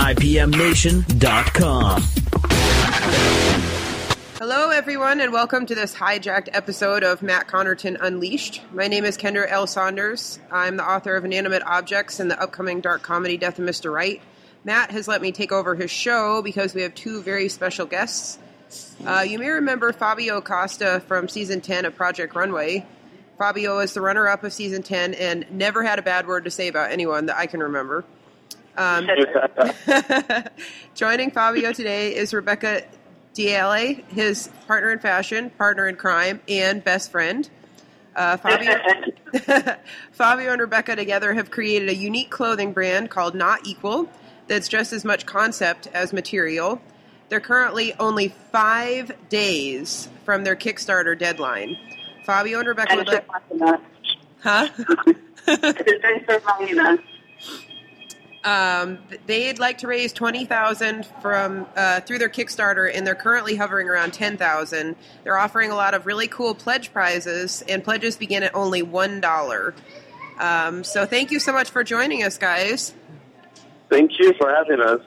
IPMNation.com. Hello, everyone, and welcome to this hijacked episode of Matt Conerton Unleashed. My name is Kendra L. Saunders. I'm the author of Inanimate Objects and the upcoming dark comedy Death of Mr. Wright. Matt has let me take over his show because we have two very special guests. You may remember Fabio Costa from Season 10 of Project Runway. Fabio is the runner-up of Season 10 and never had a bad word to say about anyone that I can remember. Joining Fabio today is Rebecca Diele, his partner in fashion, partner in crime, and best friend. Fabio and Rebecca together have created a unique clothing brand called Not Equal that's just as much concept as material. They're currently only 5 days from their Kickstarter deadline. Fabio and Rebecca would like... Huh? Thanks for finding us. They'd like to raise $20,000 from through their Kickstarter, and they're currently hovering around $10,000. They're offering a lot of really cool pledge prizes, and pledges begin at only $1. So thank you so much for joining us, guys. Thank you for having us.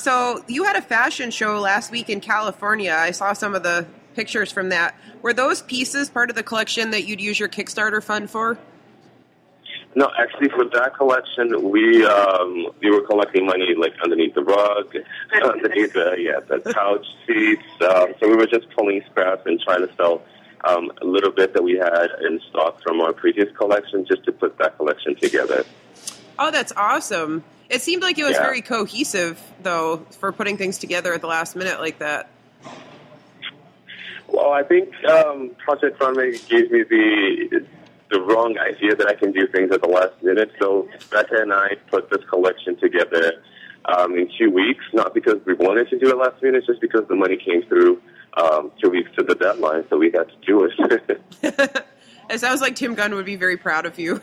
So you had a fashion show last week in California. I saw some of the pictures from that. Were those pieces part of the collection that you'd use your Kickstarter fund for? No, actually, for that collection, we were collecting money like underneath the rug, underneath the couch seats. So we were just pulling scraps and trying to sell a little bit that we had in stock from our previous collection just to put that collection together. Oh, that's awesome! It seemed like it was very cohesive, though, for putting things together at the last minute like that. Well, I think Project Runway gave me the wrong idea that I can do things at the last minute. So Becca and I put this collection together in 2 weeks, not because we wanted to do it last minute, just because the money came through 2 weeks to the deadline, so we had to do it. It sounds like Tim Gunn would be very proud of you.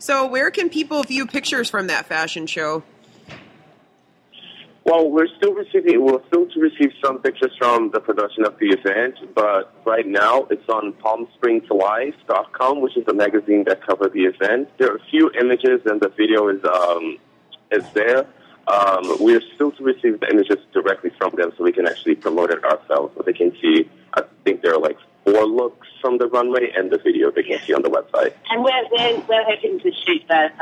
So where can people view pictures from that fashion show? Well, we'll still receive some pictures from the production of the event, but right now it's on palmspringslive.com, which is the magazine that covers the event. There are a few images, and the video is there. We're still to receive the images directly from them, so we can actually promote it ourselves. So they can see. I think there are like 4 looks from the runway and the video they can see on the website. And we're hoping to shoot that.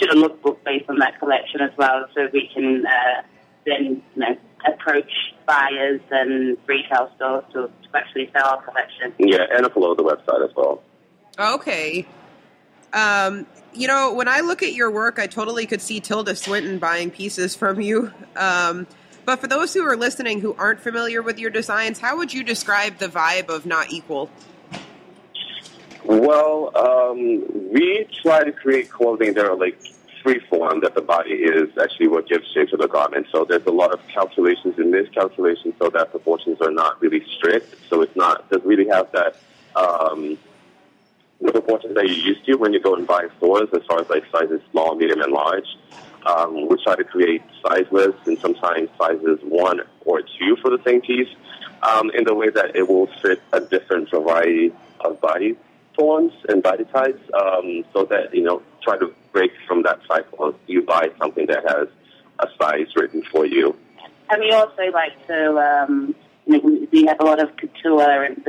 Shoot a lookbook based on that collection as well, so we can then approach buyers and retail stores to actually sell our collection. Yeah, and upload the website as well. Okay. When I look at your work, I totally could see Tilda Swinton buying pieces from you. But for those who are listening who aren't familiar with your designs, how would you describe the vibe of Not Equal? Well, we try to create clothing that are like free-form, that the body is actually what gives shape to the garment. So there's a lot of calculations and miscalculations, so that proportions are not really strict. So it's not, doesn't really have that the proportions that you're used to when you go and buy stores, as far as like sizes small, medium, and large. We try to create size lists and sometimes sizes 1 or 2 for the same piece in the way that it will fit a different variety of bodies. Forms and body types, so that try to break from that cycle. You buy something that has a size written for you, and we also like to We have a lot of couture and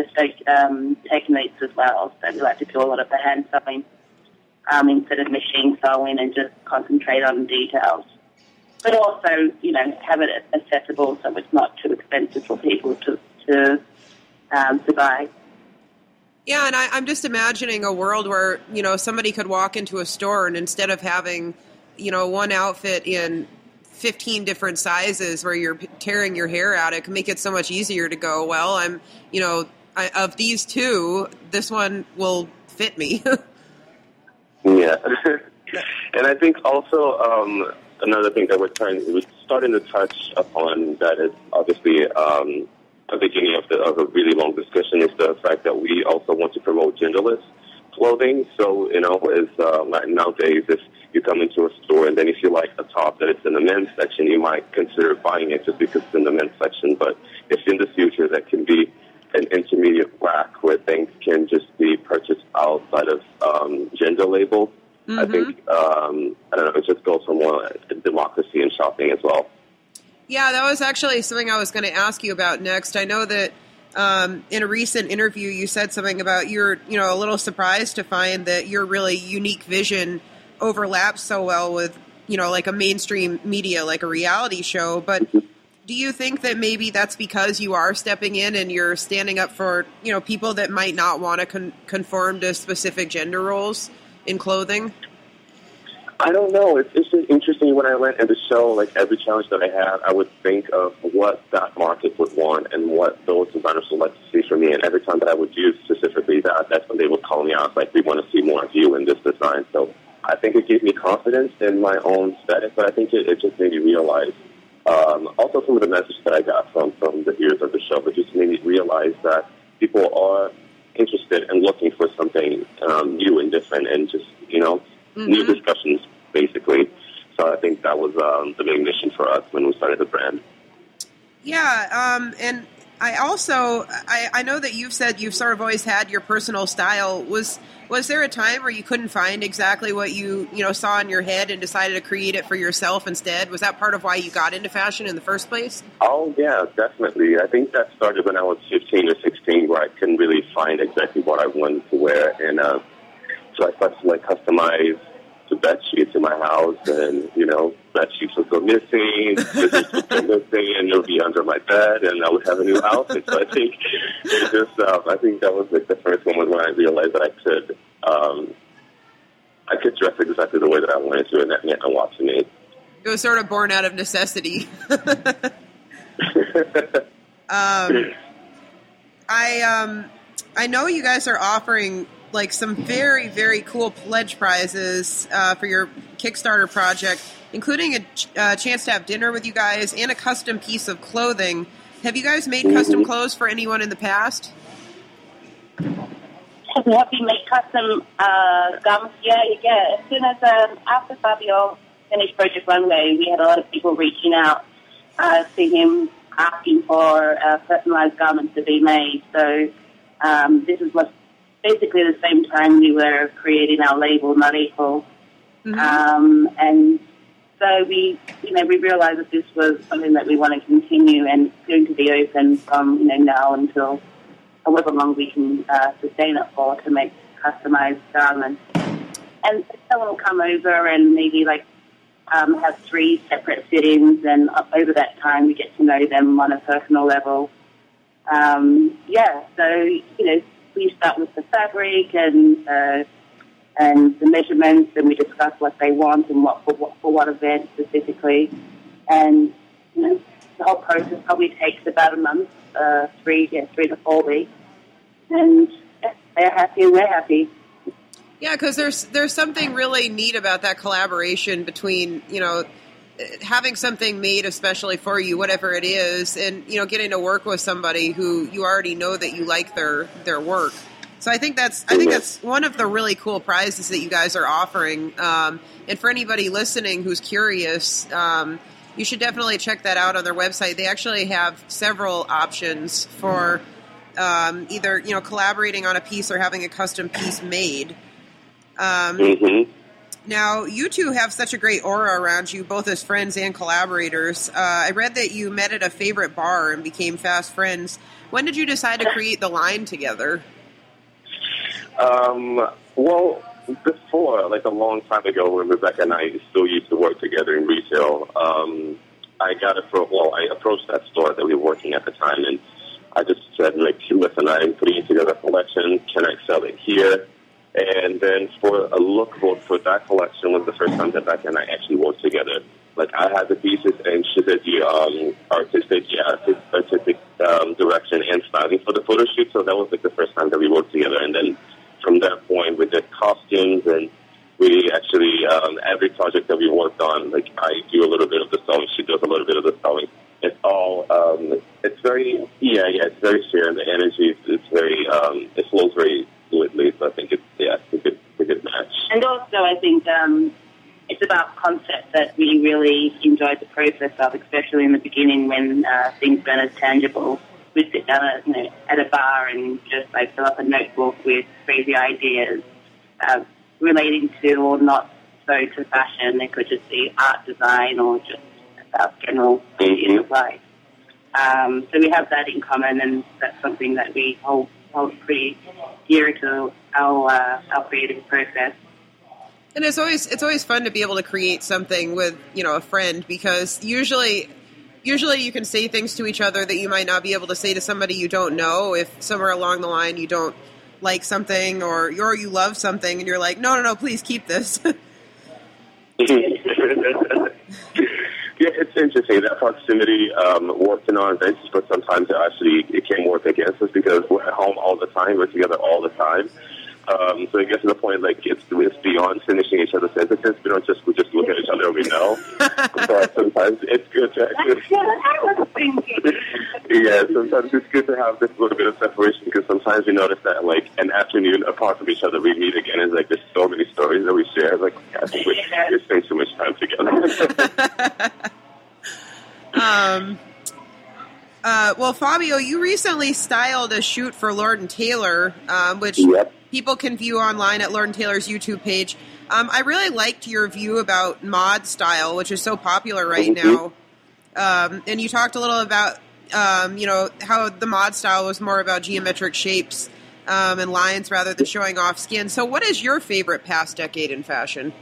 techniques as well, so we like to do a lot of the hand sewing instead of machine sewing and just concentrate on details. But also, you know, have it accessible so it's not too expensive for people to buy. Yeah, and I'm just imagining a world where, you know, somebody could walk into a store and instead of having, you know, one outfit in 15 different sizes where you're tearing your hair out, it can make it so much easier to go, well, I'm, you know, of these two, this one will fit me. Yeah. And I think also another thing that we're starting to touch upon that is obviously the beginning of a really long discussion is the fact that we also want to promote genderless clothing. So, you know, it's, like nowadays, if you come into a store and then if you like a top that it's in the men's section, you might consider buying it just because it's in the men's section. But if in the future that can be an intermediate rack where things can just be purchased outside of gender labels, mm-hmm. I think, I don't know, it just goes for more democracy in shopping as well. Yeah, that was actually something I was going to ask you about next. I know that in a recent interview you said something about you're, you know, a little surprised to find that your really unique vision overlaps so well with, you know, like a mainstream media, like a reality show. But do you think that maybe that's because you are stepping in and you're standing up for, you know, people that might not want to conform to specific gender roles in clothing? I don't know. It's just interesting. When I went in the show, like every challenge that I had, I would think of what that market would want and what those designers would like to see from me. And every time that I would use specifically that, that's when they would call me out, like, we want to see more of you in this design. So I think it gave me confidence in my own aesthetic, but I think it just made me realize, also some of the messages that I got from the viewers of the show, but just made me realize that people are interested in looking for something new and different and just, you know, mm-hmm. new discussions, basically. So I think that was the main mission for us when we started the brand. Yeah, and I also, I know that you've said you've sort of always had your personal style. Was there a time where you couldn't find exactly what you know, saw in your head and decided to create it for yourself instead? Was that part of why you got into fashion in the first place? Oh, yeah, definitely. I think that started when I was 15 or 16 where I couldn't really find exactly what I wanted to wear. And so I started to, like, customize the bed sheets in my house, and, you know, bed sheets would go missing, and it would be under my bed, and I would have a new outfit. So I think it just, I think that was like the first moment when I realized that I could dress exactly the way that I wanted to, and that meant a lot to me. It was sort of born out of necessity. I know you guys are offering, like, some very, very cool pledge prizes for your Kickstarter project, including a chance to have dinner with you guys and a custom piece of clothing. Have you guys made custom clothes for anyone in the past? What, we make custom gums? Yeah. As soon as after Fabio finished Project Runway, we had a lot of people reaching out to him asking for personalized garments to be made. So this is what. Basically, the same time we were creating our label, Not Equal, mm-hmm. And so we, you know, we realized that this was something that we want to continue, and it's going to be open from, you know, now until however long we can sustain it for, to make customized garments. And someone will come over and maybe like have 3 separate fittings, and over that time we get to know them on a personal level. Yeah, so, you know. We start with the fabric and the measurements, and we discuss what they want and what event specifically. And, you know, the whole process probably takes about a month, 3 to 4 weeks. And yeah, they're happy and we're happy. Yeah, because there's something really neat about that collaboration between, you know, having something made especially for you, whatever it is, and, you know, getting to work with somebody who you already know that you like their work. So I think that's one of the really cool prizes that you guys are offering. And for anybody listening who's curious, you should definitely check that out on their website. They actually have several options for either, you know, collaborating on a piece or having a custom piece made. Now, you two have such a great aura around you, both as friends and collaborators. I read that you met at a favorite bar and became fast friends. When did you decide to create the line together? Well, before, like a long time ago, when Rebecca and I still used to work together in retail, I approached that store that we were working at the time, and I just said, like, listen, I'm putting together a collection. Can I sell it here? And then for a lookbook for that collection was the first time that Becca and I actually worked together. Like, I had the pieces, and she did the artistic direction and styling for the photo shoot. So that was, like, the first time that we worked together. And then from that point, we did costumes, and we actually, every project that we worked on, like, I do a little bit of the sewing, she does a little bit of the sewing. It's all, it's very shared. The energy is very, it flows very fluidly, so I think it's a good match. And also, I think it's about concept that we really enjoyed the process of, especially in the beginning when things weren't as tangible. We'd sit down at a bar and just, like, fill up a notebook with crazy ideas relating to or not so to fashion. It could just be art design or just about general ideas of life. So we have that in common, and that's something that we hold pretty dear to our creative process. And it's always fun to be able to create something with a friend, because usually you can say things to each other that you might not be able to say to somebody you don't know. If somewhere along the line you don't like something or you love something, and you're like, no, please keep this. Yeah, it's interesting, that proximity worked in our advantage, but sometimes it can work against us because we're at home all the time, we're together all the time. So it gets to the point, like, it's beyond finishing each other's sentences. We just look at each other and we know. So sometimes it's good to actually... Yeah, sometimes it's good to have this little bit of separation, because sometimes we notice that, like, an afternoon apart from each other, we meet again, and, like, there's so many stories that we share. Like, I think we spend too much time together. Well, Fabio, you recently styled a shoot for Lord and Taylor, which... Yep. People can view online at Lord & Taylor's YouTube page. I really liked your view about mod style, which is so popular right now. And you talked a little about, how the mod style was more about geometric shapes and lines rather than showing off skin. So what is your favorite past decade in fashion?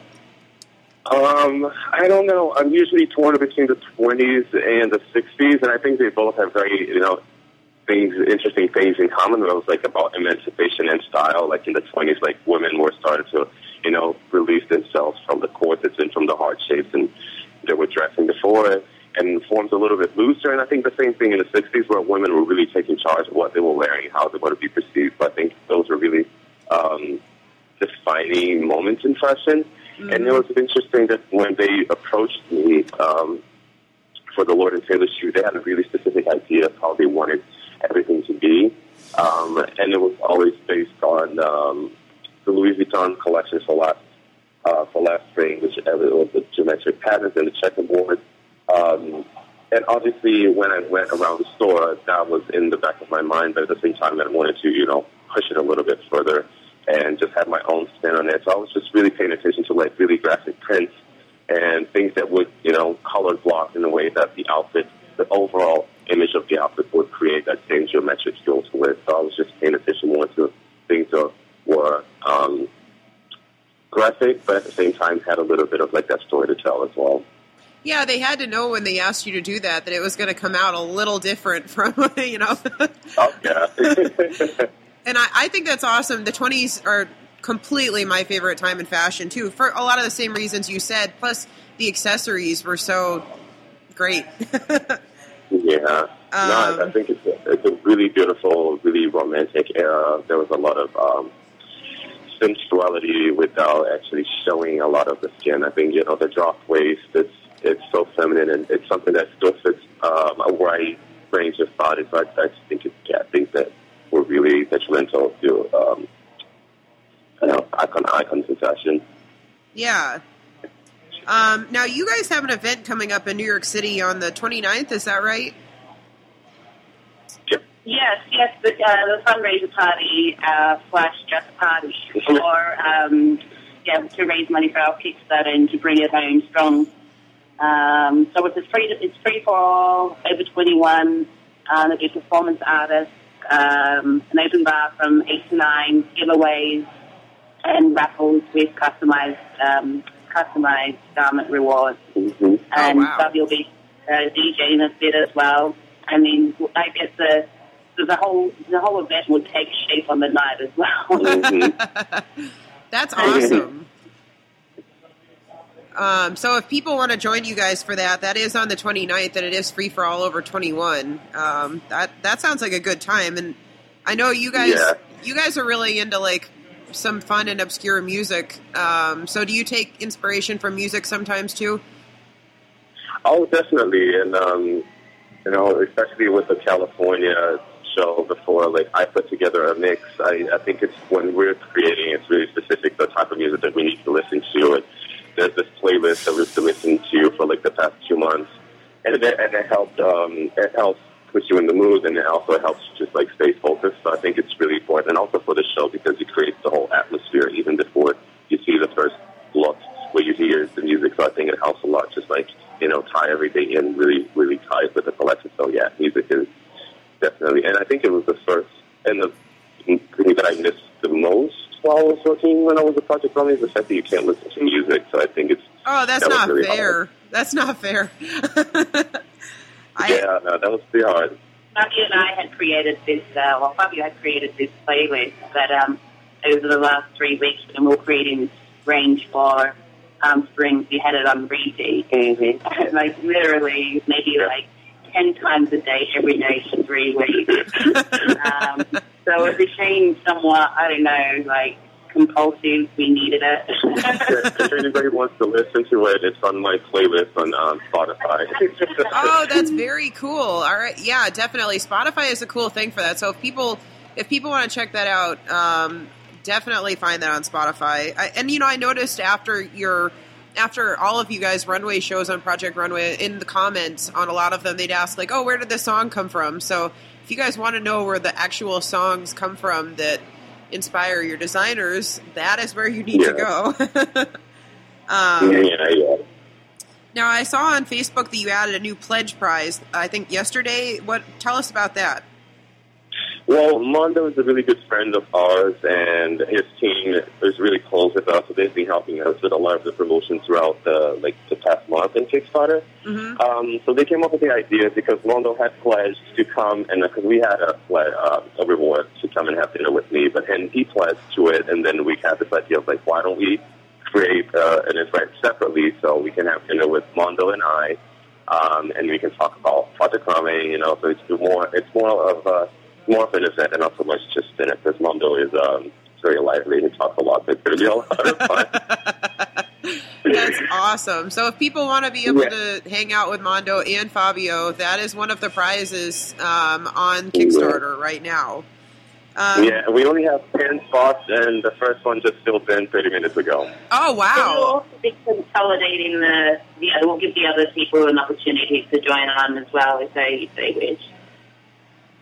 I don't know. I'm usually torn between the 20s and the 60s, and I think they both have very, interesting things in common. It was like about emancipation and style. Like in the 20s, like women were started to, release themselves from the corsets and from the heart shapes, and they were dressing before, and forms a little bit looser. And I think the same thing in the 60s, where women were really taking charge of what they were wearing, how they were to be perceived. But I think those were really defining moments in fashion. Mm-hmm. And it was interesting that when they approached me for the Lord and Taylor shoot, they had a really specific idea of how they wanted everything to be, and it was always based on the Louis Vuitton collection for last spring, which was the geometric patterns and the checkerboard. And obviously, when I went around the store, that was in the back of my mind. But at the same time, I wanted to push it a little bit further and just have my own spin on it. So I was just really paying attention to, like, really graphic prints and things that would color block in a way that the outfit, the overall image of the outfit would create that same geometric feel to it. So I was just paying attention more to things that were graphic, but at the same time had a little bit of, like, that story to tell as well. Yeah, they had to know when they asked you to do that it was going to come out a little different from, Oh, yeah. And I think that's awesome. The 20s are completely my favorite time in fashion, too, for a lot of the same reasons you said, plus the accessories were so great. Yeah, I think it's a really beautiful, really romantic era. There was a lot of sensuality without actually showing a lot of the skin. I think, the drop waist, it's so feminine, and it's something that still fits a wide range of bodies. I just think things that were really detrimental to icons in fashion. Yeah. Now, you guys have an event coming up in New York City on the 29th, is that right? Yes, the fundraiser party, /just party for to raise money for our Kickstarter and to bring it home strong. So it's free for all, over 21. There'll be performance artists, an open bar from 8 to 9, giveaways, and raffles with customized garment rewards. Mm-hmm. And oh, wow. Fabio will be DJing us there as well. I mean, I guess the whole event would take shape on the night as well. Mm-hmm. That's awesome. So if people want to join you guys for that, that is on the 29th, and it is free for all over 21. That sounds like a good time, and I know you guys are really into like some fun and obscure music. So do you take inspiration from music sometimes too? Oh, definitely, and you know, especially with the California show before, like I put together a mix. I think it's when we're creating, it's really specific the type of music that we need to listen to. And there's this playlist that we've been listening to for like the past 2 months, and it helps put you in the mood, and it also helps just like stay focused. So I think it's really important, and also for the show because it creates the whole atmosphere even before you see the first look where you hear the music. So I think it helps a lot, just like you know, tie everything in really, really tight with the collection. So yeah, music is definitely, and I think it was the first and the thing that I missed the most while I was working when I was a Project Runway is the fact that you can't listen to music, so I think it's... Oh, that's not fair. That was pretty hard. Fabio had created this playlist, but over the last 3 weeks, and we were creating this range for Springs, we had it on repeat. Mm-hmm. Like, literally, maybe like 10 times a day, every day for 3 weeks. So it became somewhat, I don't know, like compulsive. We needed it. If anybody wants to listen to it, it's on my playlist on Spotify. Oh, that's very cool. All right, yeah, definitely. Spotify is a cool thing for that. So if people want to check that out, definitely find that on Spotify. I noticed after all of you guys' runway shows on Project Runway, in the comments on a lot of them, they'd ask, like, oh, where did this song come from? So if you guys want to know where the actual songs come from that inspire your designers, that is where you need to go. Now, I saw on Facebook that you added a new pledge prize, I think, yesterday. Tell us about that. Well, Mondo is a really good friend of ours, and his team is really close with us. So they've been helping us with a lot of the promotion throughout the past month in Kickstarter. Mm-hmm. So they came up with the idea because Mondo had pledged to come, and because we had a reward to come and have dinner with me, but then he pledged to it, and then we had this idea of like, why don't we create an event separately so we can have dinner with Mondo and I, and we can talk about Project Runway, you know? So it's more of an event and not so much just dinner, because Mondo is very lively and he talks a lot, but it's going to be a lot of fun. That's awesome. So if people want to be able to hang out with Mondo and Fabio, that is one of the prizes on Kickstarter right now. We only have 10 spots, and the first one just filled in 30 minutes ago. Oh, wow. We'll also be consolidating we'll give the other people an opportunity to join on as well if they wish.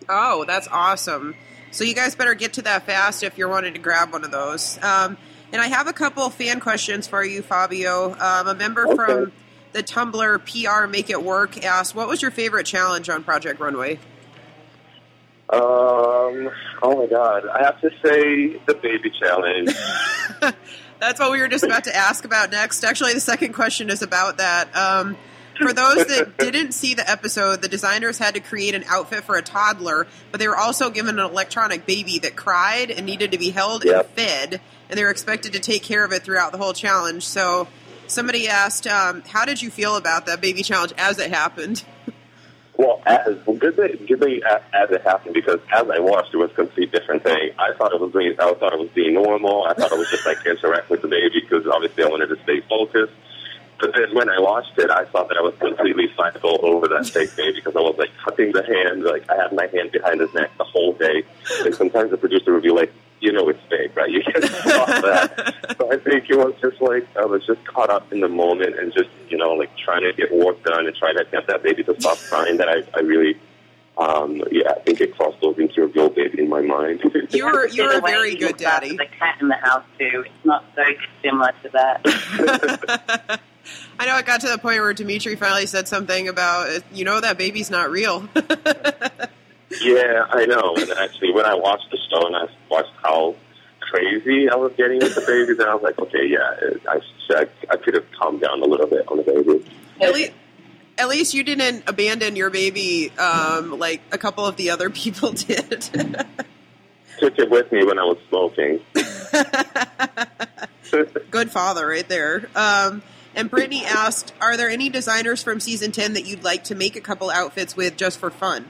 Oh, that's awesome. So you guys better get to that fast if you're wanting to grab one of those. And I have a couple fan questions for you, Fabio. A member from the Tumblr PR Make It Work asked, what was your favorite challenge on Project Runway? Oh, my God. I have to say the baby challenge. That's what we were just about to ask about next. Actually, the second question is about that. For those that didn't see the episode, the designers had to create an outfit for a toddler, but they were also given an electronic baby that cried and needed to be held and fed, and they were expected to take care of it throughout the whole challenge. So somebody asked, how did you feel about that baby challenge as it happened? Well, as it happened, because as I watched, it was a complete different thing. I thought it was being normal. I thought it was just like interact with the baby because obviously I wanted to stay focused. But then when I watched it, I thought that I was completely cycled over that fake baby because I was, like, cutting the hand. Like, I had my hand behind his neck the whole day. And sometimes the producer would be like, you know it's fake, right? You can't stop that. So I think it was just, like, I was just caught up in the moment and just, you know, like, trying to get work done and trying to get that baby to stop crying that I really... I think it crossed over into a real baby in my mind. You're a very good daddy. The cat in the house too. It's not so similar to that. I know it got to the point where Dimitri finally said something about, that baby's not real. Yeah, I know. And actually, when I watched the show and I watched how crazy I was getting with the baby, then I was like, okay, yeah, I could have calmed down a little bit on the baby. At least you didn't abandon your baby like a couple of the other people did. Took it with me when I was smoking. Good father right there. And Brittany asked, are there any designers from Season 10 that you'd like to make a couple outfits with just for fun?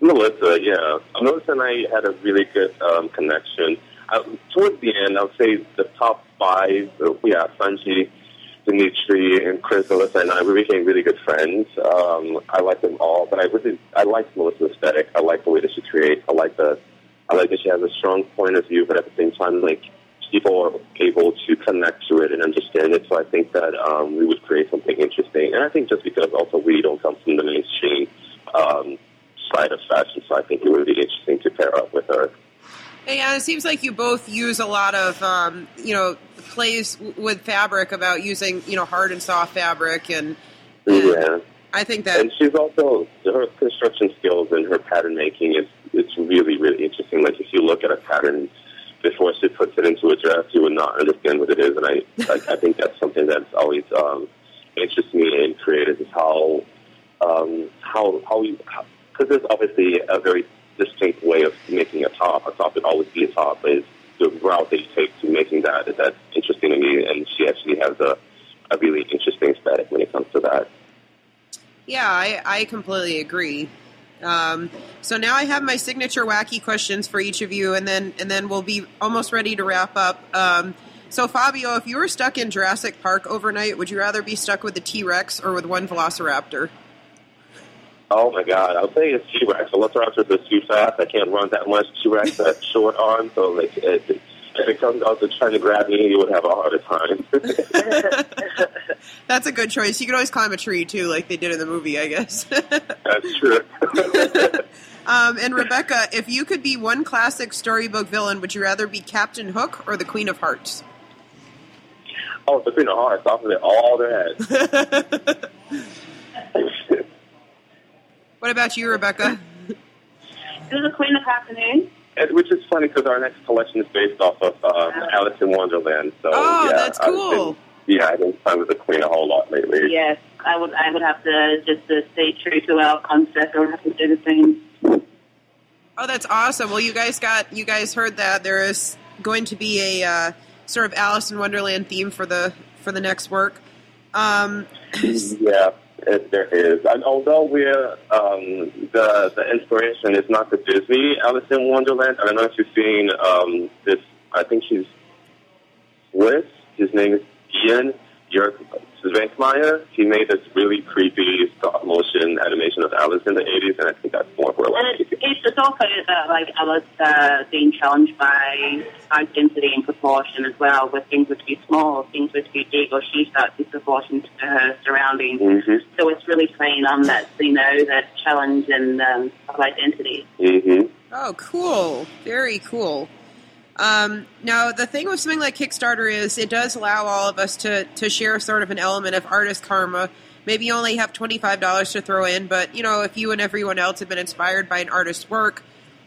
Melissa, yeah. Melissa and I had a really good connection. Towards the end, I'll say the top five, Sanji, Dimitri, and Chris, Melissa, and I, we became really good friends. I liked them all, but I liked Melissa's aesthetic. I liked the way that she creates. I like that she has a strong point of view, but at the same time, like, people are able to connect to it and understand it, so I think that we would create something interesting. And I think just because also we don't come from the mainstream side of fashion, so I think it would be interesting to pair up with her. And it seems like you both use a lot of, plays with fabric about using, hard and soft fabric. And yeah. I think that... And she's also, her construction skills and her pattern making, it's really, really interesting. Like, if you look at a pattern before she puts it into a dress, you would not understand what it is. And I think that's something that's always interests me in creators, is because there's obviously a very distinct way of making a top. A top would always be a top, but it's the route that you take to making that that's interesting to me. And she actually has a really interesting aesthetic when it comes to that. Yeah, I completely agree. So now I have my signature wacky questions for each of you, and then we'll be almost ready to wrap up. So Fabio, if you were stuck in Jurassic Park overnight, would you rather be stuck with the T-Rex or with one Velociraptor? Oh my God, I'll say it's T-Rex. Velociraptors are too fast. I can't run that much. T-Rex has short arms, so like, if it comes out to trying to grab me, you would have a harder time. That's a good choice. You can always climb a tree, too, like they did in the movie, I guess. That's true. And Rebecca, if you could be one classic storybook villain, would you rather be Captain Hook or the Queen of Hearts? Oh, the Queen of Hearts. Off of it all that. What about you, Rebecca? You're the Queen of Afternoon. Which is funny because our next collection is based off of Alice in Wonderland. So, that's cool. I've been playing with the Queen a whole lot lately. Yes, I would have to just stay true to our concept. I would have to do the same. Oh, that's awesome. Well, you guys heard that there is going to be a sort of Alice in Wonderland theme for the next work. Yeah. There is. And although we're the inspiration is not the Disney Alice in Wonderland. I don't know if you've seen this. I think she's Swiss. His name is Ian Frank Meyer. He made this really creepy stop motion animation of Alice in the 80s, and I think that's more for like. It's also like Alice being challenged by identity and proportion as well, where things were too small, things were too big, or she starts disproportioned to her surroundings. Mm-hmm. So it's really playing on that, that challenge and of identity. Mm-hmm. Oh, cool! Very cool. Now, the thing with something like Kickstarter is it does allow all of us to share sort of an element of artist karma. Maybe you only have $25 to throw in, but, if you and everyone else have been inspired by an artist's work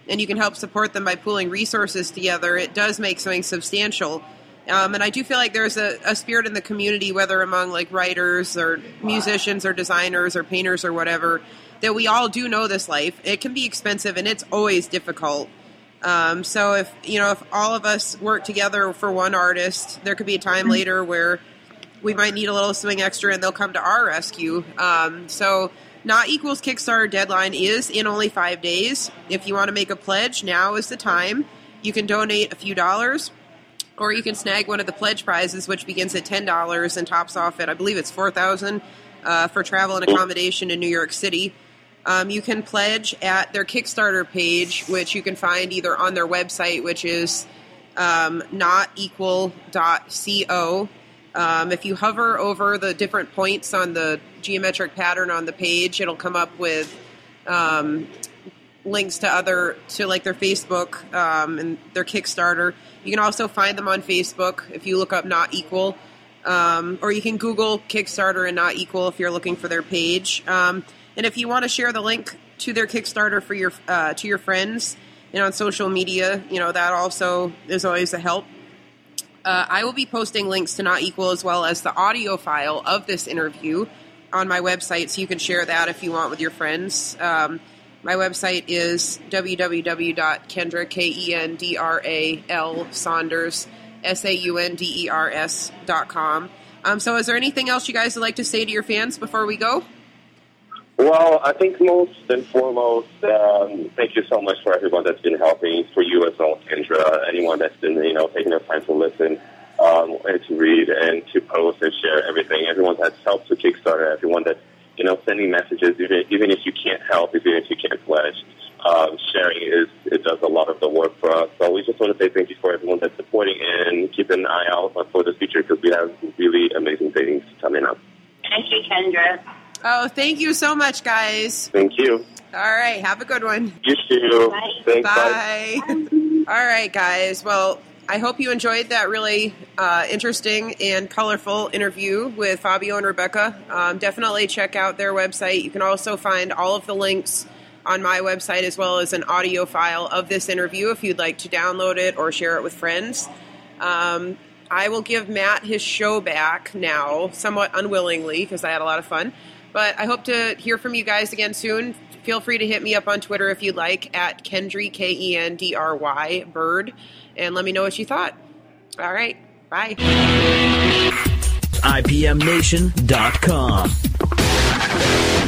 and you can help support them by pooling resources together, it does make something substantial. And I do feel like there's a spirit in the community, whether among, like, writers or musicians or designers or painters or whatever, that we all do know this life. It can be expensive, and it's always difficult. So if all of us work together for one artist, there could be a time later where we might need a little something extra and they'll come to our rescue. So Not Equal's Kickstarter deadline is in only 5 days. If you want to make a pledge, now is the time. You can donate a few dollars, or you can snag one of the pledge prizes, which begins at $10 and tops off at, I believe it's $4,000, for travel and accommodation in New York City. You can pledge at their Kickstarter page, which you can find either on their website, which is Not Equal.co. If you hover over the different points on the geometric pattern on the page, it'll come up with links to like their Facebook and their Kickstarter. You can also find them on Facebook if you look up Not Equal, or you can Google Kickstarter and Not Equal if you're looking for their page. And if you want to share the link to their Kickstarter for your to your friends and on social media, you know, that also is always a help. I will be posting links to Not Equal as well as the audio file of this interview on my website, so you can share that if you want with your friends. My website is www.KendraL Saunders.com. So is there anything else you guys would like to say to your fans before we go? Well, I think most and foremost, thank you so much for everyone that's been helping, for you as well, Kendra, anyone that's been, you know, taking their time to listen and to read and to post and share everything. Everyone that's helped to Kickstarter, everyone that's, you know, sending messages, even if you can't help, even if you can't pledge, sharing it does a lot of the work for us. So we just want to say thank you for everyone that's supporting, and keep an eye out for the future because we have really amazing things coming up. Thank you, Kendra. Oh, thank you so much, guys. Thank you. All right. Have a good one. You too. Bye. Thanks, bye. Bye. All right, guys. Well, I hope you enjoyed that really interesting and colorful interview with Fabio and Rebecca. Definitely check out their website. You can also find all of the links on my website as well as an audio file of this interview if you'd like to download it or share it with friends. I will give Matt his show back now, somewhat unwillingly, because I had a lot of fun. But I hope to hear from you guys again soon. Feel free to hit me up on Twitter if you'd like, at Kendry, Kendry, Bird, and let me know what you thought. All right. Bye. IPMNation.com